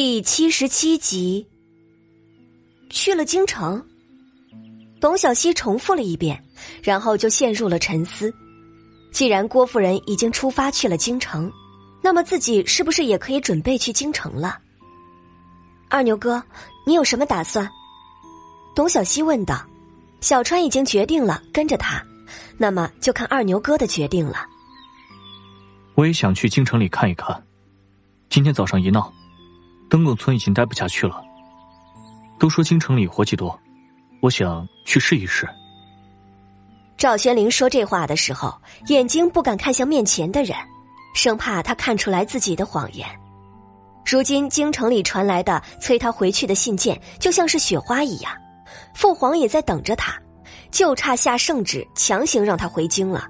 第77集。去了京城，董小希重复了一遍，然后就陷入了沉思。既然郭夫人已经出发去了京城，那么自己是不是也可以准备去京城了？二牛哥，你有什么打算？董小希问道。小川已经决定了跟着他，那么就看二牛哥的决定了。我也想去京城里看一看，今天早上一闹，灯拱村已经待不下去了。都说京城里活计多，我想去试一试。赵玄灵说这话的时候，眼睛不敢看向面前的人，生怕他看出来自己的谎言。如今京城里传来的催他回去的信件就像是雪花一样，父皇也在等着他，就差下圣旨强行让他回京了。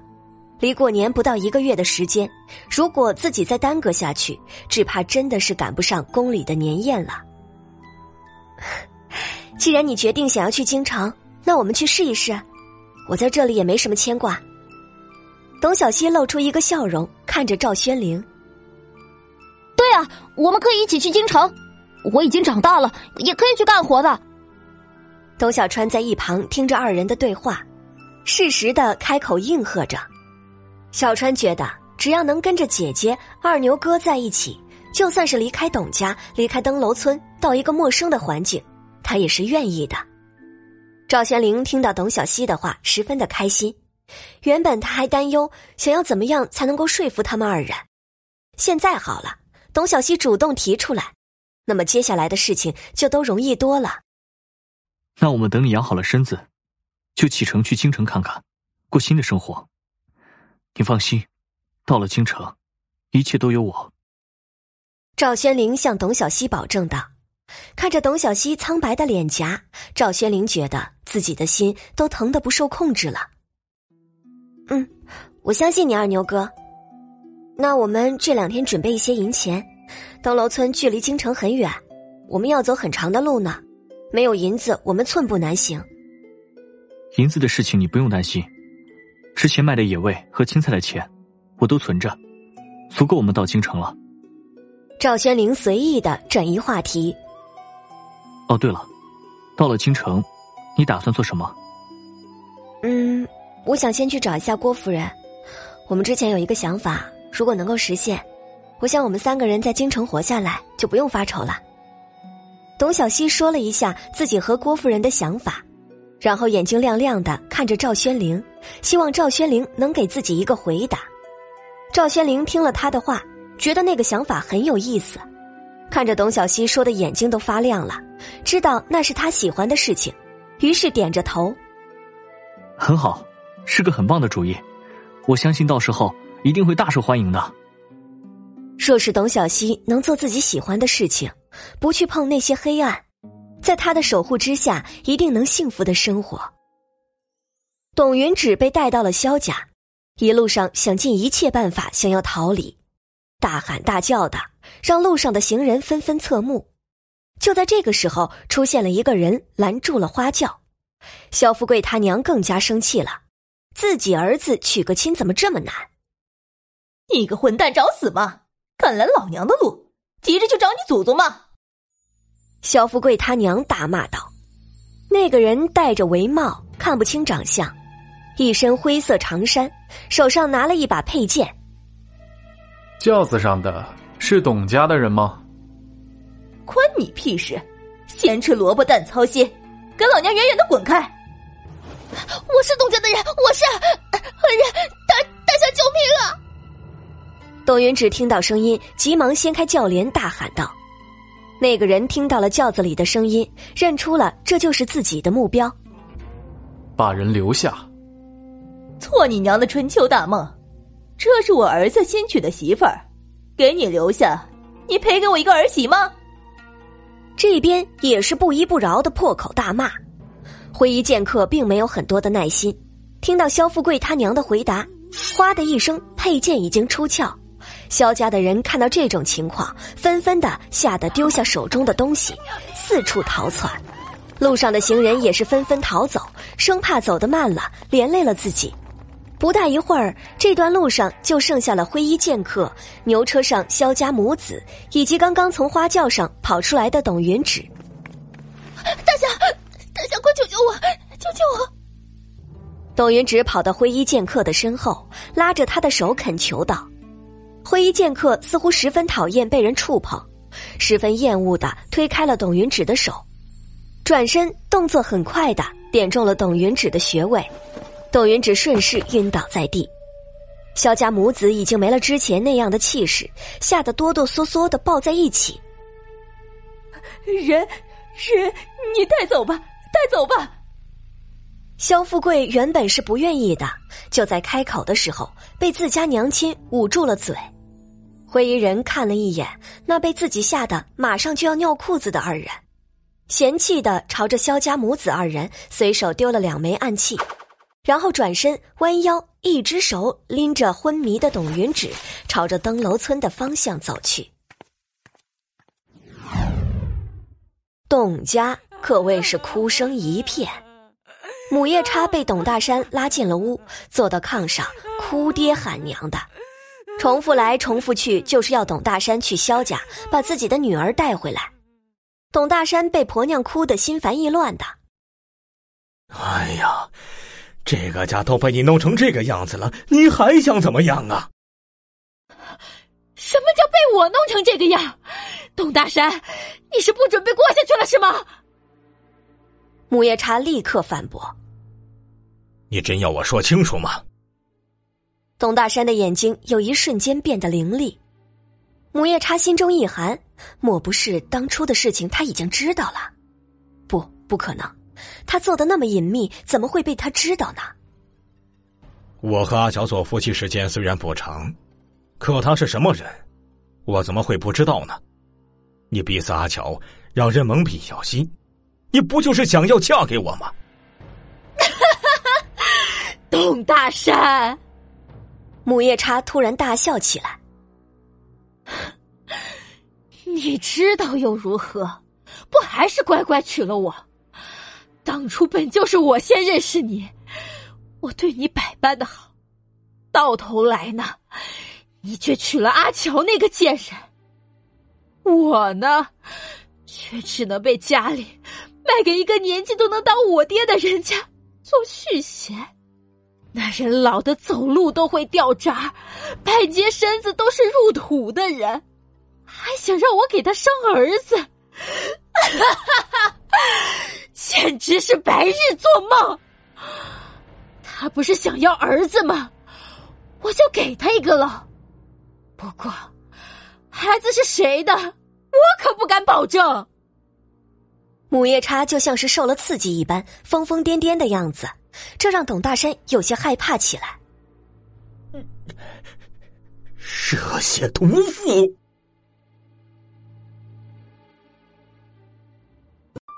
离过年不到1个月的时间，如果自己再耽搁下去，只怕真的是赶不上宫里的年宴了。既然你决定想要去京城，那我们去试一试，我在这里也没什么牵挂。董小希露出一个笑容，看着赵宣灵。对啊，我们可以一起去京城，我已经长大了，也可以去干活的。董小川在一旁听着二人的对话，适时地开口应和着。小川觉得只要能跟着姐姐二牛哥在一起，就算是离开董家，离开灯楼村，到一个陌生的环境，他也是愿意的。赵玄灵听到董小希的话，十分的开心。原本他还担忧想要怎么样才能够说服他们二人，现在好了，董小希主动提出来，那么接下来的事情就都容易多了。那我们等你养好了身子，就启程去京城看看，过新的生活。你放心，到了京城，一切都有我。赵宣灵向董小希保证道。看着董小希苍白的脸颊，赵宣灵觉得自己的心都疼得不受控制了。我相信你二牛哥。那我们这2天准备一些银钱，灯楼村距离京城很远，我们要走很长的路呢，没有银子我们寸步难行。银子的事情你不用担心，之前卖的野味和青菜的钱我都存着，足够我们到京城了。赵宣灵随意地转移话题。哦对了，到了京城你打算做什么？我想先去找一下郭夫人，我们之前有一个想法，如果能够实现，我想我们3个人在京城活下来就不用发愁了。董小希说了一下自己和郭夫人的想法，然后眼睛亮亮的看着赵宣灵，希望赵宣灵能给自己一个回答。赵宣灵听了他的话，觉得那个想法很有意思，看着董小希说的眼睛都发亮了，知道那是他喜欢的事情，于是点着头。很好，是个很棒的主意，我相信到时候一定会大受欢迎的。若是董小希能做自己喜欢的事情，不去碰那些黑暗，在他的守护之下，一定能幸福的生活。董云芷被带到了萧家，一路上想尽一切办法想要逃离，大喊大叫的，让路上的行人纷纷侧目。就在这个时候，出现了一个人拦住了花轿。萧富贵他娘更加生气了，自己儿子娶个亲怎么这么难？你个混蛋，找死吗？敢拦老娘的路，急着就找你祖宗吗？萧富贵他娘大骂道。那个人戴着围帽，看不清长相，一身灰色长衫，手上拿了一把佩剑。轿子上的是董家的人吗？关你屁事，先吃萝卜淡操心，给老娘远远的滚开！我是董家的人，我是人，大侠救命啊！董云芷听到声音，急忙掀开轿帘大喊道。那个人听到了轿子里的声音，认出了这就是自己的目标。把人留下！错你娘的春秋大梦，这是我儿子新娶的媳妇儿，给你留下，你赔给我一个儿媳吗？这边也是不依不饶的破口大骂。灰衣剑客并没有很多的耐心，听到萧富贵他娘的回答，哗的一声，佩剑已经出鞘。萧家的人看到这种情况，纷纷的吓得丢下手中的东西，四处逃窜。路上的行人也是纷纷逃走，生怕走得慢了连累了自己。不大一会儿，这段路上就剩下了灰衣剑客、牛车上萧家母子，以及刚刚从花轿上跑出来的董云芷。大侠，快救救我！救救我！董云芷跑到灰衣剑客的身后，拉着他的手恳求道。灰衣剑客似乎十分讨厌被人触碰，十分厌恶地推开了董云芷的手，转身动作很快地点中了董云芷的穴位，董云芷顺势晕倒在地。萧家母子已经没了之前那样的气势，吓得哆哆嗦嗦地抱在一起。人，你带走吧！萧富贵原本是不愿意的，就在开口的时候被自家娘亲捂住了嘴。灰衣人看了一眼那被自己吓得马上就要尿裤子的二人，嫌弃地朝着萧家母子二人随手丢了两枚暗器，然后转身弯腰，一只手拎着昏迷的董云芷，朝着登楼村的方向走去。董家可谓是哭声一片，母夜叉被董大山拉进了屋，坐到炕上哭爹喊娘的，重复来重复去，就是要董大山去萧家把自己的女儿带回来。董大山被婆娘哭得心烦意乱的。哎呀，这个家都被你弄成这个样子了，你还想怎么样啊？什么叫被我弄成这个样？董大山，你是不准备过下去了是吗？母夜叉立刻反驳。你真要我说清楚吗？董大山的眼睛有一瞬间变得凌厉，母夜叉心中一寒，莫不是当初的事情他已经知道了？不可能，他做的那么隐秘，怎么会被他知道呢？我和阿小左夫妻时间虽然不长，可他是什么人，我怎么会不知道呢？你逼死阿乔，让人蒙蔽小溪，你不就是想要嫁给我吗？董大山，母夜叉突然大笑起来。你知道又如何？不还是乖乖娶了我？当初本就是我先认识你，我对你百般的好，到头来呢，你却娶了阿乔那个贱人，我呢，却只能被家里卖给一个年纪都能当我爹的人家做续弦。那人老的走路都会掉渣，半截身子都是入土的人，还想让我给他生儿子，简直是白日做梦。他不是想要儿子吗？我就给他一个了。不过孩子是谁的，我可不敢保证。母夜叉就像是受了刺激一般，疯疯癫癫的样子，这让董大山有些害怕起来。热血屠夫！